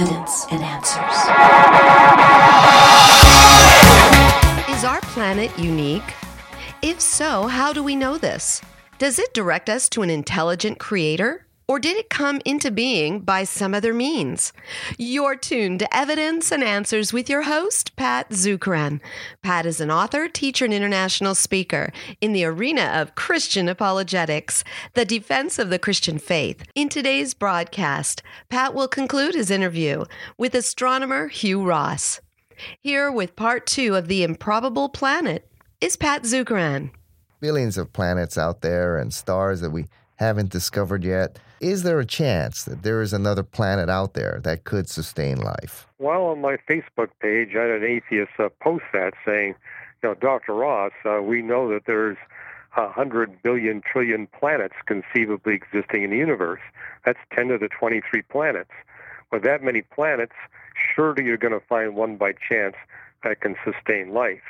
evidence and answers. Is our planet unique? If so, how do we know this? Does it direct us to an intelligent creator? Or did it come into being by some other means? You're tuned to Evidence and Answers with your host, Pat Zukeran. Pat is an author, teacher, and international speaker in the arena of Christian apologetics, the defense of the Christian faith. In today's broadcast, Pat will conclude his interview with astronomer Hugh Ross. Here with part two of The Improbable Planet is Pat Zukeran. Billions of planets out there and stars that we haven't discovered yet. Is there a chance that there is another planet out there that could sustain life? Well, on my Facebook page, I had an atheist post that saying, Dr. Ross, we know that there's 100 billion trillion planets conceivably existing in the universe. That's 10 to the 23 planets. With that many planets, surely you're going to find one by chance that can sustain life.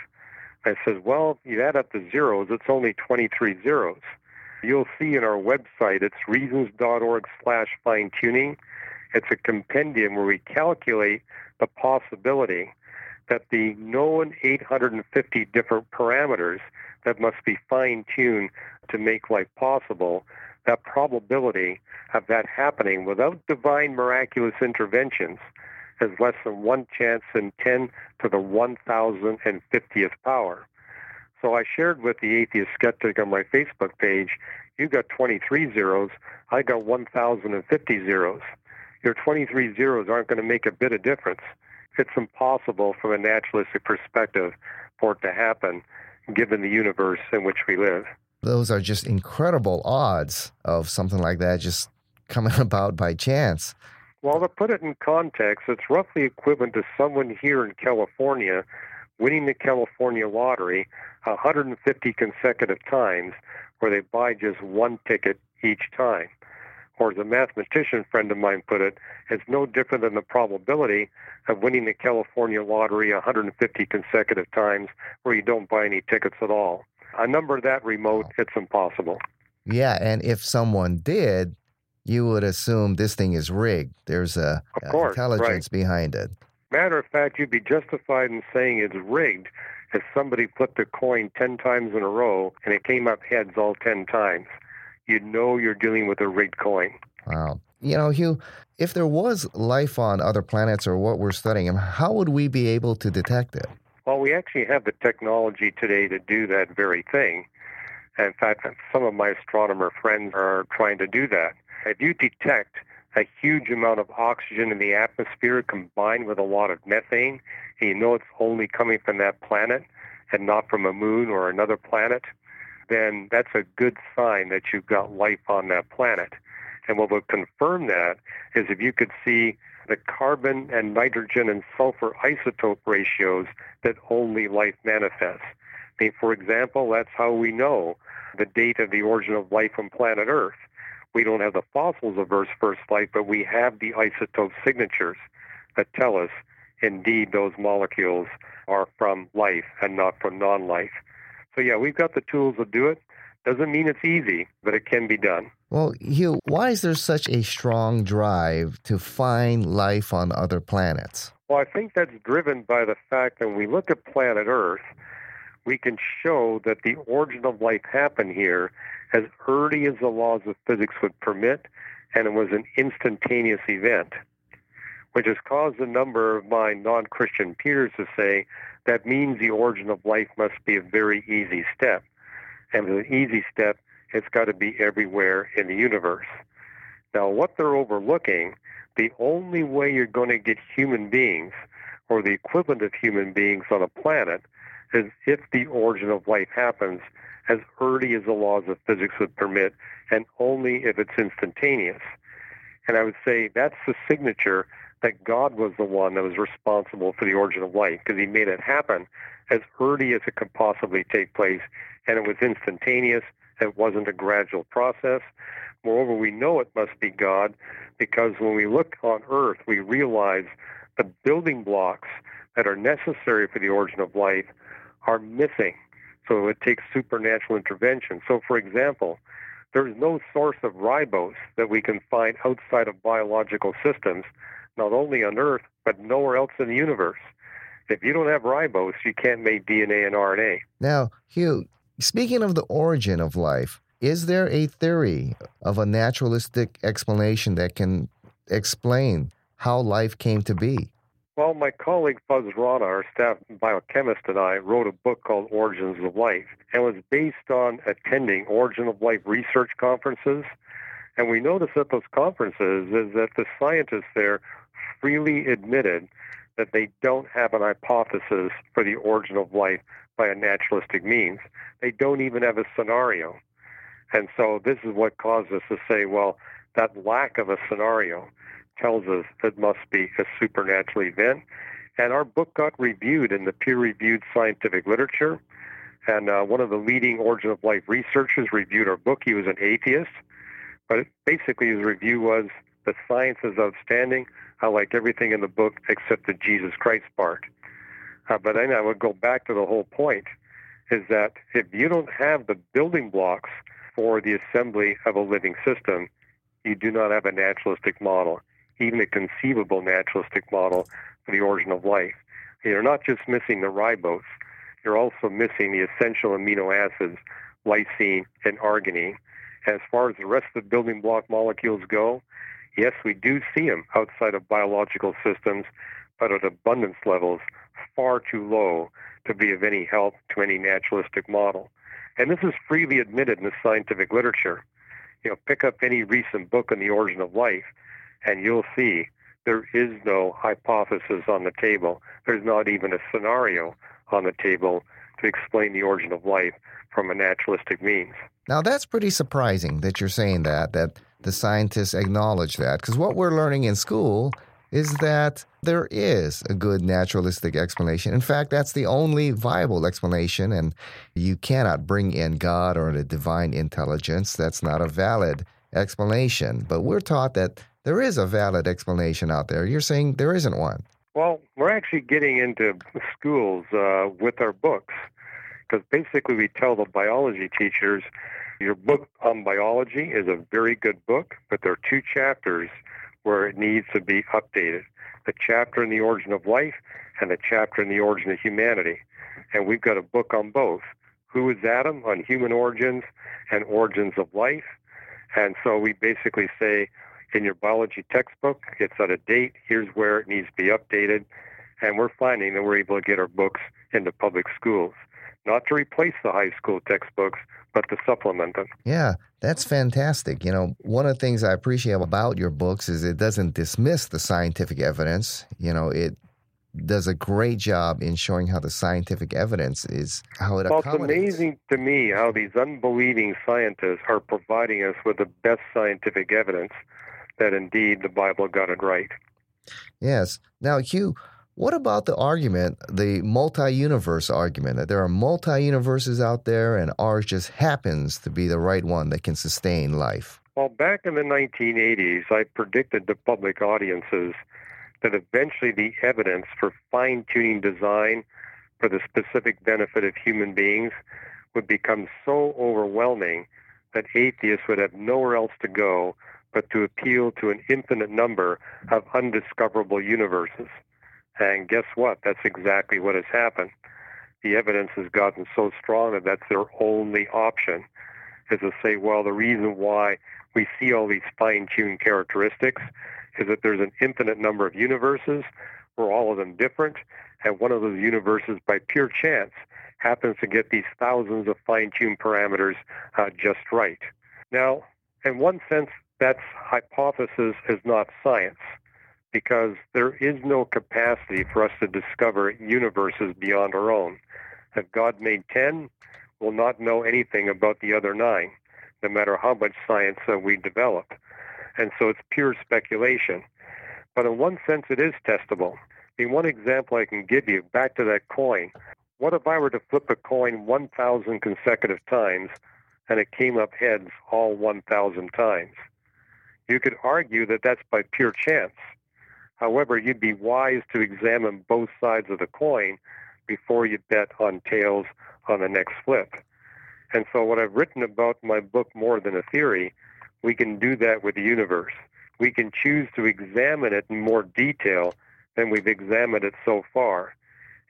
I says, well, you add up the zeros, it's only 23 zeros. You'll see in our website, it's reasons.org/fine-tuning. It's a compendium where we calculate the possibility that the known 850 different parameters that must be fine-tuned to make life possible, that probability of that happening without divine miraculous interventions is less than one chance in 10 to the 1,050th power. So I shared with the atheist skeptic on my Facebook page, you got 23 zeros, I got 1,050 zeros. Your 23 zeros aren't going to make a bit of difference. It's impossible from a naturalistic perspective for it to happen, given the universe in which we live. Those are just incredible odds of something like that just coming about by chance. Well, to put it in context, it's roughly equivalent to someone here in California winning the California lottery 150 consecutive times where they buy just one ticket each time. Or as a mathematician friend of mine put it, it's no different than the probability of winning the California lottery 150 consecutive times where you don't buy any tickets at all. A number that remote, it's impossible. Yeah, and if someone did, you would assume this thing is rigged. There's an intelligence behind it. Matter of fact, you'd be justified in saying it's rigged if somebody flipped a coin 10 times in a row and it came up heads all 10 times. You'd know you're dealing with a rigged coin. Wow. Hugh, if there was life on other planets or what we're studying, how would we be able to detect it? Well, we actually have the technology today to do that very thing. In fact, some of my astronomer friends are trying to do that. If you detect a huge amount of oxygen in the atmosphere combined with a lot of methane, and you know it's only coming from that planet and not from a moon or another planet, then that's a good sign that you've got life on that planet. And what would confirm that is if you could see the carbon and nitrogen and sulfur isotope ratios that only life manifests. I mean, for example, that's how we know the date of the origin of life on planet Earth. We don't have the fossils of Earth's first life, but we have the isotope signatures that tell us, indeed, those molecules are from life and not from non-life. So, we've got the tools to do it. Doesn't mean it's easy, but it can be done. Well, Hugh, why is there such a strong drive to find life on other planets? Well, I think that's driven by the fact that when we look at planet Earth, we can show that the origin of life happened here as early as the laws of physics would permit, and it was an instantaneous event, which has caused a number of my non-Christian peers to say that means the origin of life must be a very easy step. And with an easy step, it's got to be everywhere in the universe. Now, what they're overlooking, the only way you're going to get human beings or the equivalent of human beings on a planet is if the origin of life happens as early as the laws of physics would permit, and only if it's instantaneous. And I would say that's the signature that God was the one that was responsible for the origin of life, because he made it happen as early as it could possibly take place, and it was instantaneous. It wasn't a gradual process. Moreover, we know it must be God, because when we look on Earth, we realize the building blocks that are necessary for the origin of life are missing. So it takes supernatural intervention. So, for example, There is no source of ribose that we can find outside of biological systems, not only on Earth, but nowhere else in the universe. If you don't have ribose, you can't make DNA and RNA. Now, Hugh, speaking of the origin of life, is there a theory of a naturalistic explanation that can explain how life came to be? Well, my colleague Fuz Rana, our staff biochemist, and I wrote a book called Origins of Life, and it was based on attending Origin of Life research conferences. And we noticed at those conferences is that the scientists there freely admitted that they don't have an hypothesis for the origin of life by a naturalistic means. They don't even have a scenario. And so this is what caused us to say, well, that lack of a scenario tells us it must be a supernatural event. And our book got reviewed in the peer-reviewed scientific literature. And one of the leading origin of life researchers reviewed our book. He was an atheist. But basically his review was, the science is outstanding. I like everything in the book except the Jesus Christ part. But then I would go back to the whole point, is that if you don't have the building blocks for the assembly of a living system, you do not have a naturalistic model, even a conceivable naturalistic model for the origin of life. You're not just missing the ribose, you're also missing the essential amino acids, lysine and arginine. As far as the rest of the building block molecules go, yes, we do see them outside of biological systems, but at abundance levels far too low to be of any help to any naturalistic model. And this is freely admitted in the scientific literature. You know, pick up any recent book on the origin of life, and you'll see there is no hypothesis on the table. There's not even a scenario on the table to explain the origin of life from a naturalistic means. Now, that's pretty surprising that you're saying that the scientists acknowledge that, because what we're learning in school is that there is a good naturalistic explanation. In fact, that's the only viable explanation, and you cannot bring in God or the divine intelligence. That's not a valid explanation. But we're taught that there is a valid explanation out there. You're saying there isn't one. Well, we're actually getting into schools with our books, because basically we tell the biology teachers, your book on biology is a very good book, but there are two chapters where it needs to be updated, the chapter in the origin of life and the chapter in the origin of humanity. And we've got a book on both, Who is Adam on Human Origins and Origins of Life. And so we basically say, in your biology textbook, it's out of date, here's where it needs to be updated. And we're finding that we're able to get our books into public schools, not to replace the high school textbooks, but to supplement them. Yeah, that's fantastic. You know, one of the things I appreciate about your books is it doesn't dismiss the scientific evidence. You know, it does a great job in showing how the scientific evidence is, how it accommodates. Well, it's amazing to me how these unbelieving scientists are providing us with the best scientific evidence that indeed the Bible got it right. Yes. Now, Hugh, what about the argument, the multi-universe argument, that there are multi-universes out there and ours just happens to be the right one that can sustain life? Well, back in the 1980s, I predicted to public audiences that eventually the evidence for fine-tuning design for the specific benefit of human beings would become so overwhelming that atheists would have nowhere else to go but to appeal to an infinite number of undiscoverable universes. And guess what? That's exactly what has happened. The evidence has gotten so strong that that's their only option, is to say, well, the reason why we see all these fine-tuned characteristics is that there's an infinite number of universes. We're all of them different, and one of those universes, by pure chance, happens to get these thousands of fine-tuned parameters just right. Now, in one sense, that hypothesis is not science, because there is no capacity for us to discover universes beyond our own. If God made 10, we'll not know anything about the other 9, no matter how much science we develop. And so it's pure speculation. But in one sense, it is testable. I mean, one example I can give you, back to that coin. What if I were to flip a coin 1,000 consecutive times and it came up heads all 1,000 times? You could argue that that's by pure chance. However, you'd be wise to examine both sides of the coin before you bet on tails on the next flip. And so what I've written about in my book, More Than a Theory, we can do that with the universe. We can choose to examine it in more detail than we've examined it so far.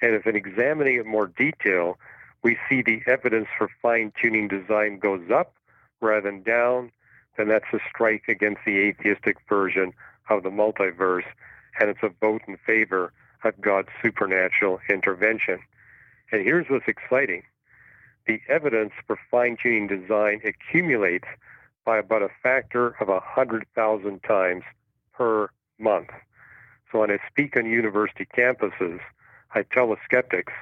And if in examining it in more detail, we see the evidence for fine-tuning design goes up rather than down, then that's a strike against the atheistic version of the multiverse, and it's a vote in favor of God's supernatural intervention. And here's what's exciting. The evidence for fine-tuning design accumulates by about a factor of 100,000 times per month. So when I speak on university campuses, I tell the skeptics,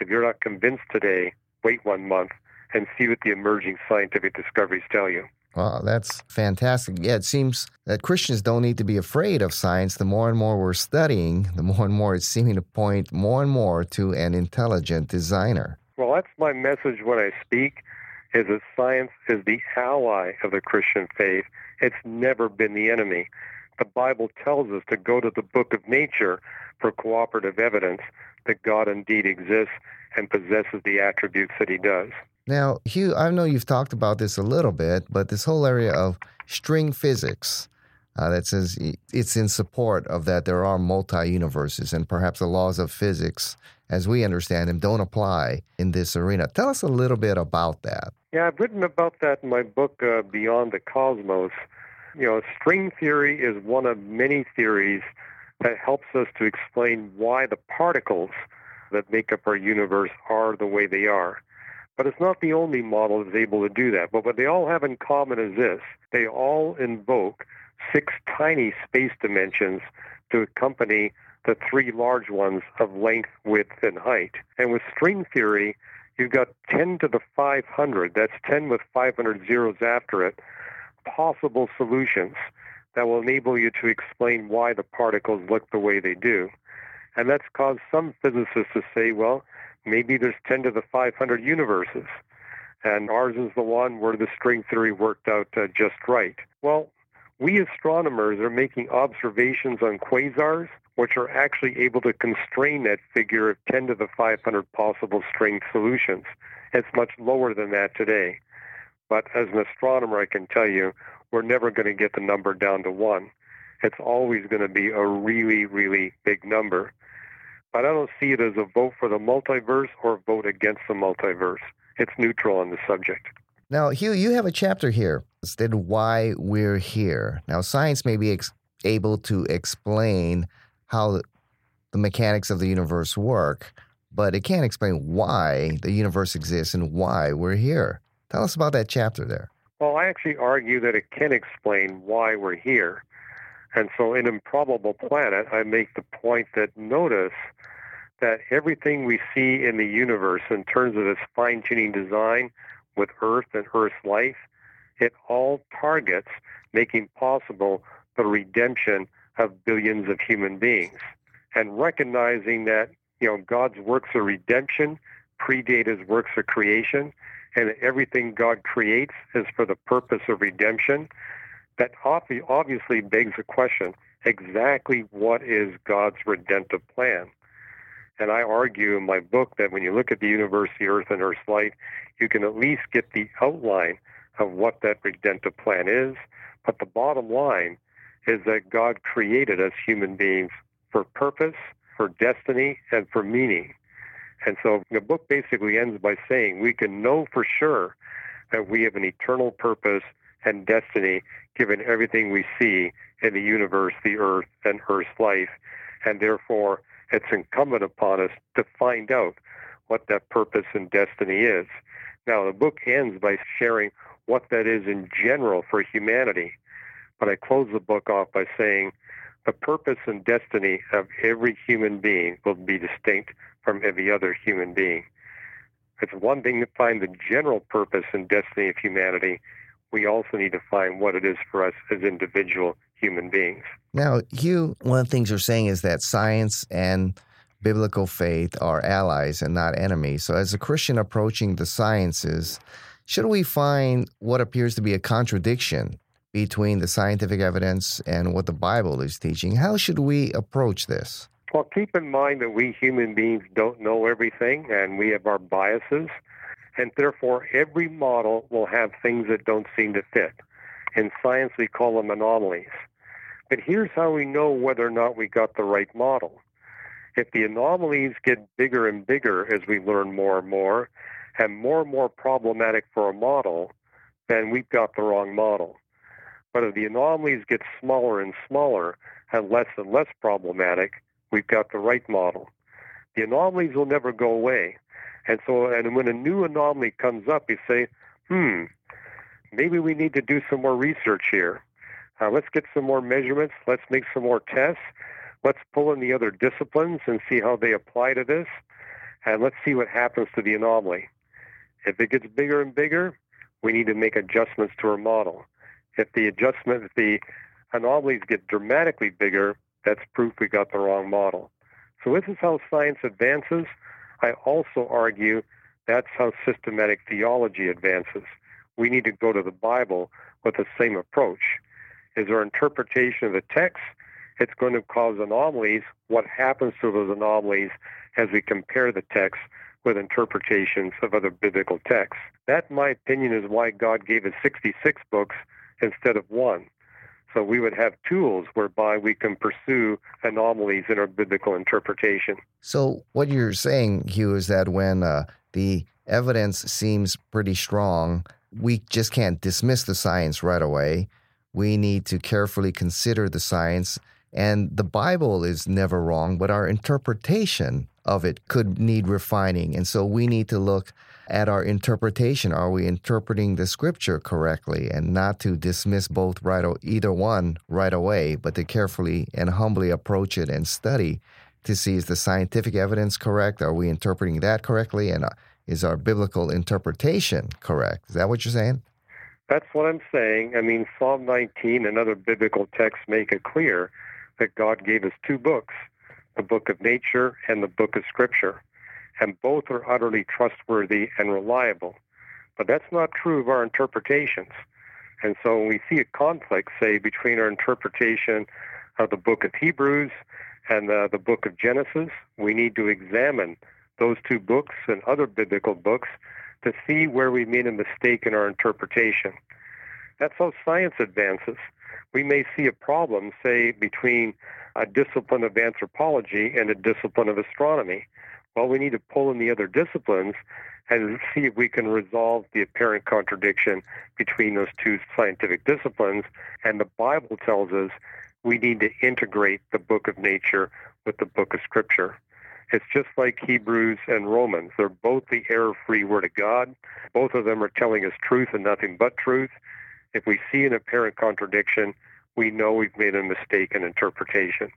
if you're not convinced today, wait 1 month and see what the emerging scientific discoveries tell you. Wow, that's fantastic. Yeah, it seems that Christians don't need to be afraid of science. The more and more we're studying, the more and more it's seeming to point more and more to an intelligent designer. Well, that's my message when I speak, is that science is the ally of the Christian faith. It's never been the enemy. The Bible tells us to go to the book of nature for cooperative evidence that God indeed exists and possesses the attributes that he does. Now, Hugh, I know you've talked about this a little bit, but this whole area of string physics, that says it's in support of that there are multi-universes and perhaps the laws of physics, as we understand them, don't apply in this arena. Tell us a little bit about that. Yeah, I've written about that in my book, Beyond the Cosmos. You know, string theory is one of many theories that helps us to explain why the particles that make up our universe are the way they are. But it's not the only model that's able to do that. But what they all have in common is this. They all invoke 6 tiny space dimensions to accompany the 3 large ones of length, width, and height. And with string theory, you've got 10 to the 500, that's 10 with 500 zeros after it, possible solutions that will enable you to explain why the particles look the way they do. And that's caused some physicists to say, well, maybe there's 10 to the 500 universes, and ours is the one where the string theory worked out just right. Well, we astronomers are making observations on quasars, which are actually able to constrain that figure of 10 to the 500 possible string solutions. It's much lower than that today. But as an astronomer, I can tell you, we're never going to get the number down to 1. It's always going to be a really, really big number. But I don't see it as a vote for the multiverse or a vote against the multiverse. It's neutral on the subject. Now, Hugh, you have a chapter here stated why we're here. Now, science may be able to explain how the mechanics of the universe work, but it can't explain why the universe exists and why we're here. Tell us about that chapter there. Well, I actually argue that it can explain why we're here. And so in Improbable Planet, I make the point that notice that everything we see in the universe in terms of its fine-tuning design with Earth and Earth's life, it all targets making possible the redemption of billions of human beings. And recognizing that, you know, God's works of redemption predate his works of creation, and everything God creates is for the purpose of redemption, that obviously begs the question, exactly what is God's redemptive plan? And I argue in my book that when you look at the universe, the Earth, and Earth's light, you can at least get the outline of what that redemptive plan is. But the bottom line is that God created us human beings for purpose, for destiny, and for meaning. And so the book basically ends by saying we can know for sure that we have an eternal purpose and destiny, given everything we see in the universe, the Earth, and Earth's life. And therefore, it's incumbent upon us to find out what that purpose and destiny is. Now, the book ends by sharing what that is in general for humanity. But I close the book off by saying the purpose and destiny of every human being will be distinct from every other human being. It's one thing to find the general purpose and destiny of humanity. We also need to find what it is for us as individual human beings. Now, Hugh, one of the things you're saying is that science and biblical faith are allies and not enemies. So as a Christian approaching the sciences, should we find what appears to be a contradiction between the scientific evidence and what the Bible is teaching? How should we approach this? Well, keep in mind that we human beings don't know everything, and we have our biases. and therefore every model will have things that don't seem to fit. In science, we call them anomalies. But here's how we know whether or not we got the right model. If the anomalies get bigger and bigger as we learn more and more, and more problematic for a model, then we've got the wrong model. But if the anomalies get smaller and smaller and less problematic, we've got the right model. The anomalies will never go away. And when a new anomaly comes up, you say, maybe we need to do some more research here. Let's get some more measurements. Let's make some more tests. Let's pull in the other disciplines and see how they apply to this. And let's see what happens to the anomaly. If it gets bigger and bigger, we need to make adjustments to our model. If the anomalies get dramatically bigger, that's proof we got the wrong model. So this is how science advances. I also argue that's how systematic theology advances. We need to go to the Bible with the same approach. Is our interpretation of the text? It's going to cause anomalies. What happens to those anomalies as we compare the text with interpretations of other biblical texts? That, in my opinion, is why God gave us 66 books instead of one. So we would have tools whereby we can pursue anomalies in our biblical interpretation. So what you're saying, Hugh, is that when the evidence seems pretty strong, we just can't dismiss the science right away. We need to carefully consider the science. And the Bible is never wrong, but our interpretation of it could need refining. And so we need to look at our interpretation. Are we interpreting the Scripture correctly? And not to dismiss both either one right away, but to carefully and humbly approach it and study to see, is the scientific evidence correct? Are we interpreting that correctly? And is our biblical interpretation correct? Is that what you're saying? That's what I'm saying. I mean, Psalm 19 and other biblical texts make it clear that God gave us two books, the book of nature and the book of Scripture, and both are utterly trustworthy and reliable. But that's not true of our interpretations. And so when we see a conflict, say, between our interpretation of the book of Hebrews and the book of Genesis, we need to examine those two books and other biblical books to see where we made a mistake in our interpretation. That's how science advances. We may see a problem, say, between a discipline of anthropology and a discipline of astronomy. Well, we need to pull in the other disciplines and see if we can resolve the apparent contradiction between those two scientific disciplines. And the Bible tells us we need to integrate the book of nature with the book of Scripture. It's just like Hebrews and Romans. They're both the error-free Word of God. Both of them are telling us truth and nothing but truth. If we see an apparent contradiction, we know we've made a mistake in interpretation.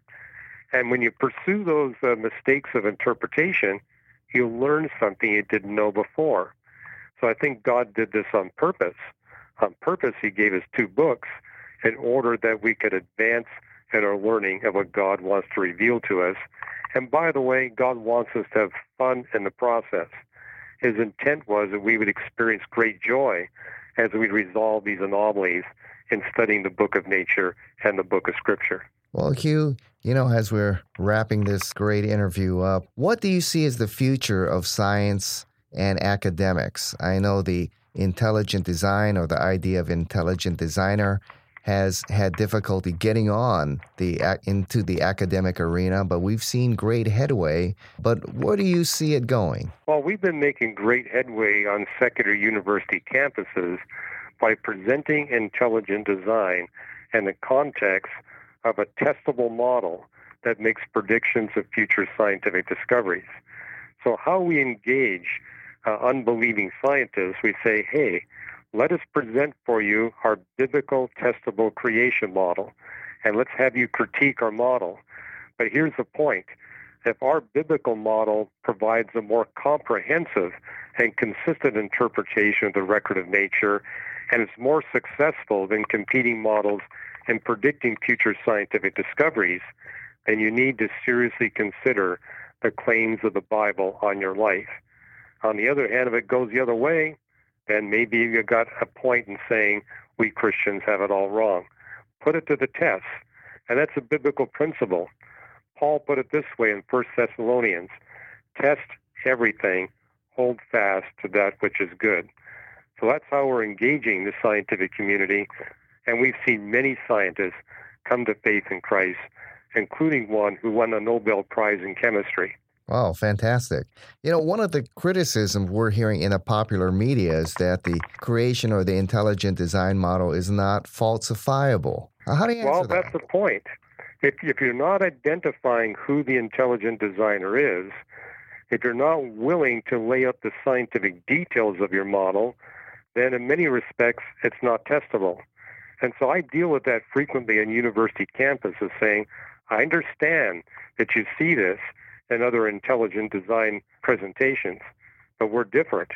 And when you pursue those mistakes of interpretation, you learn something you didn't know before. So I think God did this on purpose. On purpose, He gave us two books in order that we could advance in our learning of what God wants to reveal to us. And by the way, God wants us to have fun in the process. His intent was that we would experience great joy as we resolve these anomalies in studying the book of nature and the book of Scripture. Well, Hugh, as we're wrapping this great interview up, what do you see as the future of science and academics? I know the intelligent design, or the idea of intelligent designer, has had difficulty getting on into the academic arena, but we've seen great headway. But where do you see it going? Well, we've been making great headway on secular university campuses by presenting intelligent design in the context of a testable model that makes predictions of future scientific discoveries. So how we engage unbelieving scientists, we say, hey, let us present for you our biblical testable creation model, and let's have you critique our model. But here's the point. If our biblical model provides a more comprehensive and consistent interpretation of the record of nature, and it's more successful than competing models in predicting future scientific discoveries, then you need to seriously consider the claims of the Bible on your life. On the other hand, if it goes the other way, and maybe you got a point in saying we Christians have it all wrong. Put it to the test. And that's a biblical principle. Paul put it this way in 1 Thessalonians. Test everything. hold fast to that which is good. So that's how we're engaging the scientific community, and we've seen many scientists come to faith in Christ, including one who won a Nobel Prize in chemistry. Wow, fantastic. You know, one of the criticisms we're hearing in the popular media is that the creation or the intelligent design model is not falsifiable. How do you answer that? Well, that's the point. If you're not identifying who the intelligent designer is, if you're not willing to lay out the scientific details of your model, then in many respects, it's not testable. And so I deal with that frequently on university campuses, saying, I understand that you see this in other intelligent design presentations, but we're different.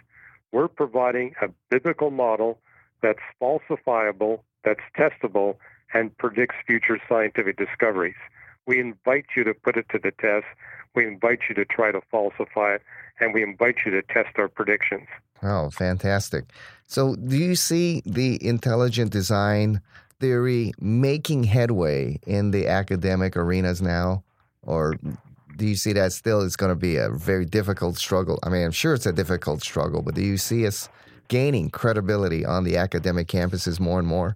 We're providing a biblical model that's falsifiable, that's testable, and predicts future scientific discoveries. We invite you to put it to the test. We invite you to try to falsify it, and we invite you to test our predictions. Oh, fantastic. So do you see the intelligent design theory making headway in the academic arenas now, or do you see that still is going to be a very difficult struggle? I mean, I'm sure it's a difficult struggle, but do you see us gaining credibility on the academic campuses more and more?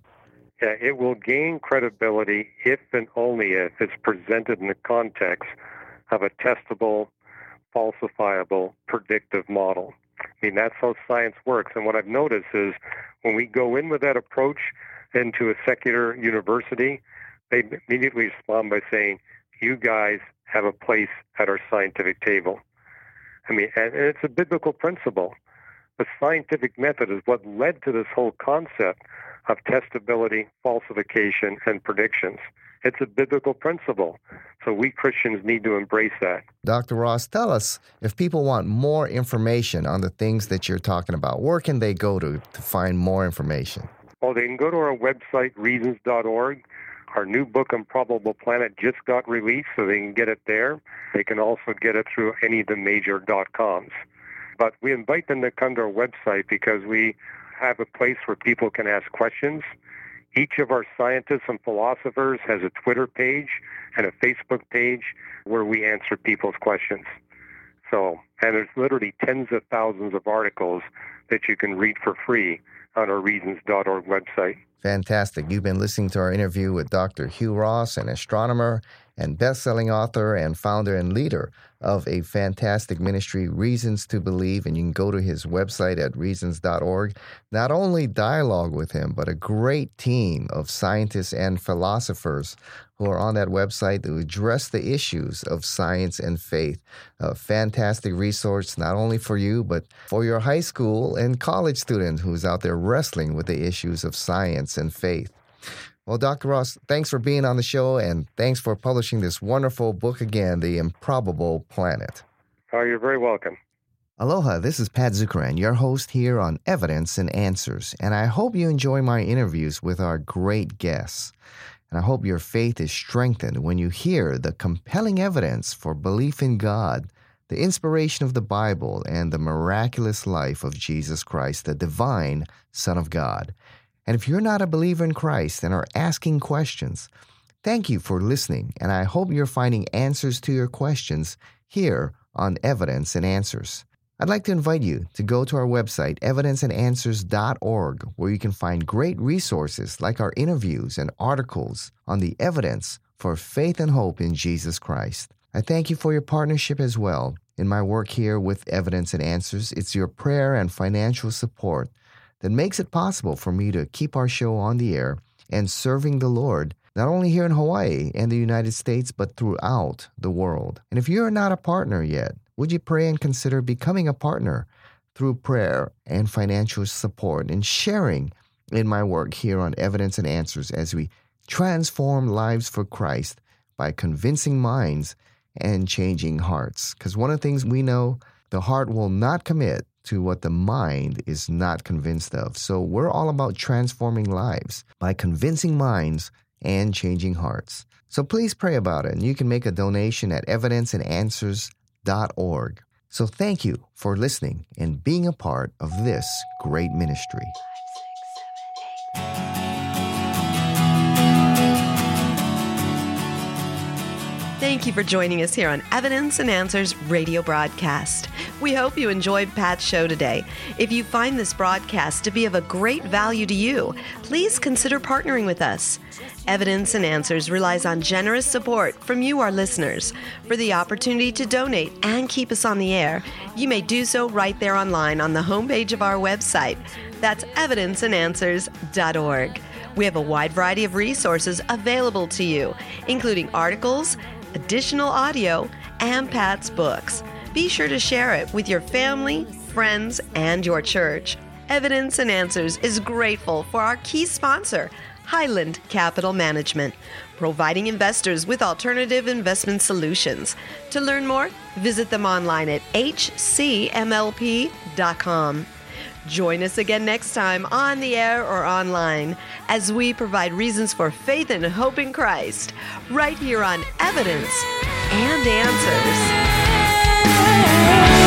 Yeah, it will gain credibility if and only if it's presented in the context of a testable, falsifiable, predictive model. I mean, that's how science works. And what I've noticed is when we go in with that approach into a secular university, they immediately respond by saying, you guys have a place at our scientific table. I mean, and it's a biblical principle. The scientific method is what led to this whole concept of testability, falsification, and predictions. It's a biblical principle, so we Christians need to embrace that. Dr. Ross, tell us, if people want more information on the things that you're talking about, where can they go to find more information? Well, they can go to our website, reasons.org. Our new book, Improbable Planet, just got released, so they can get it there. They can also get it through any of the major .coms. But we invite them to come to our website because we have a place where people can ask questions. Each of our scientists and philosophers has a Twitter page and a Facebook page where we answer people's questions. So, and there's literally tens of thousands of articles that you can read for free on our reasons.org website. Fantastic. You've been listening to our interview with Dr. Hugh Ross, an astronomer and best-selling author and founder and leader of a fantastic ministry, Reasons to Believe, and you can go to his website at reasons.org. Not only dialogue with him, but a great team of scientists and philosophers who are on that website to address the issues of science and faith. A fantastic resource, not only for you, but for your high school and college student who's out there wrestling with the issues of science and faith. Well, Dr. Ross, thanks for being on the show, and thanks for publishing this wonderful book again, The Improbable Planet. Oh, you're very welcome. Aloha, this is Pat Zukeran, your host here on Evidence and Answers, and I hope you enjoy my interviews with our great guests. And I hope your faith is strengthened when you hear the compelling evidence for belief in God, the inspiration of the Bible, and the miraculous life of Jesus Christ, the divine Son of God. And if you're not a believer in Christ and are asking questions, thank you for listening, and I hope you're finding answers to your questions here on Evidence and Answers. I'd like to invite you to go to our website, evidenceandanswers.org, where you can find great resources like our interviews and articles on the evidence for faith and hope in Jesus Christ. I thank you for your partnership as well in my work here with Evidence and Answers. It's your prayer and financial support that makes it possible for me to keep our show on the air and serving the Lord, not only here in Hawaii and the United States, but throughout the world. And if you're not a partner yet, would you pray and consider becoming a partner through prayer and financial support and sharing in my work here on Evidence and Answers as we transform lives for Christ by convincing minds and changing hearts? Because one of the things we know, the heart will not commit to what the mind is not convinced of. So we're all about transforming lives by convincing minds and changing hearts. So please pray about it, and you can make a donation at evidenceandanswers.org. So thank you for listening and being a part of this great ministry. Thank you for joining us here on Evidence and Answers radio broadcast. We hope you enjoyed Pat's show today. If you find this broadcast to be of a great value to you, please consider partnering with us. Evidence and Answers relies on generous support from you, our listeners. For the opportunity to donate and keep us on the air, you may do so right there online on the homepage of our website. That's evidenceandanswers.org. We have a wide variety of resources available to you, including articles, additional audio, and Pat's books. Be sure to share it with your family, friends, and your church. Evidence and Answers is grateful for our key sponsor, Highland Capital Management, providing investors with alternative investment solutions. To learn more, visit them online at hcmlp.com. Join us again next time on the air or online as we provide reasons for faith and hope in Christ right here on Evidence and Answers.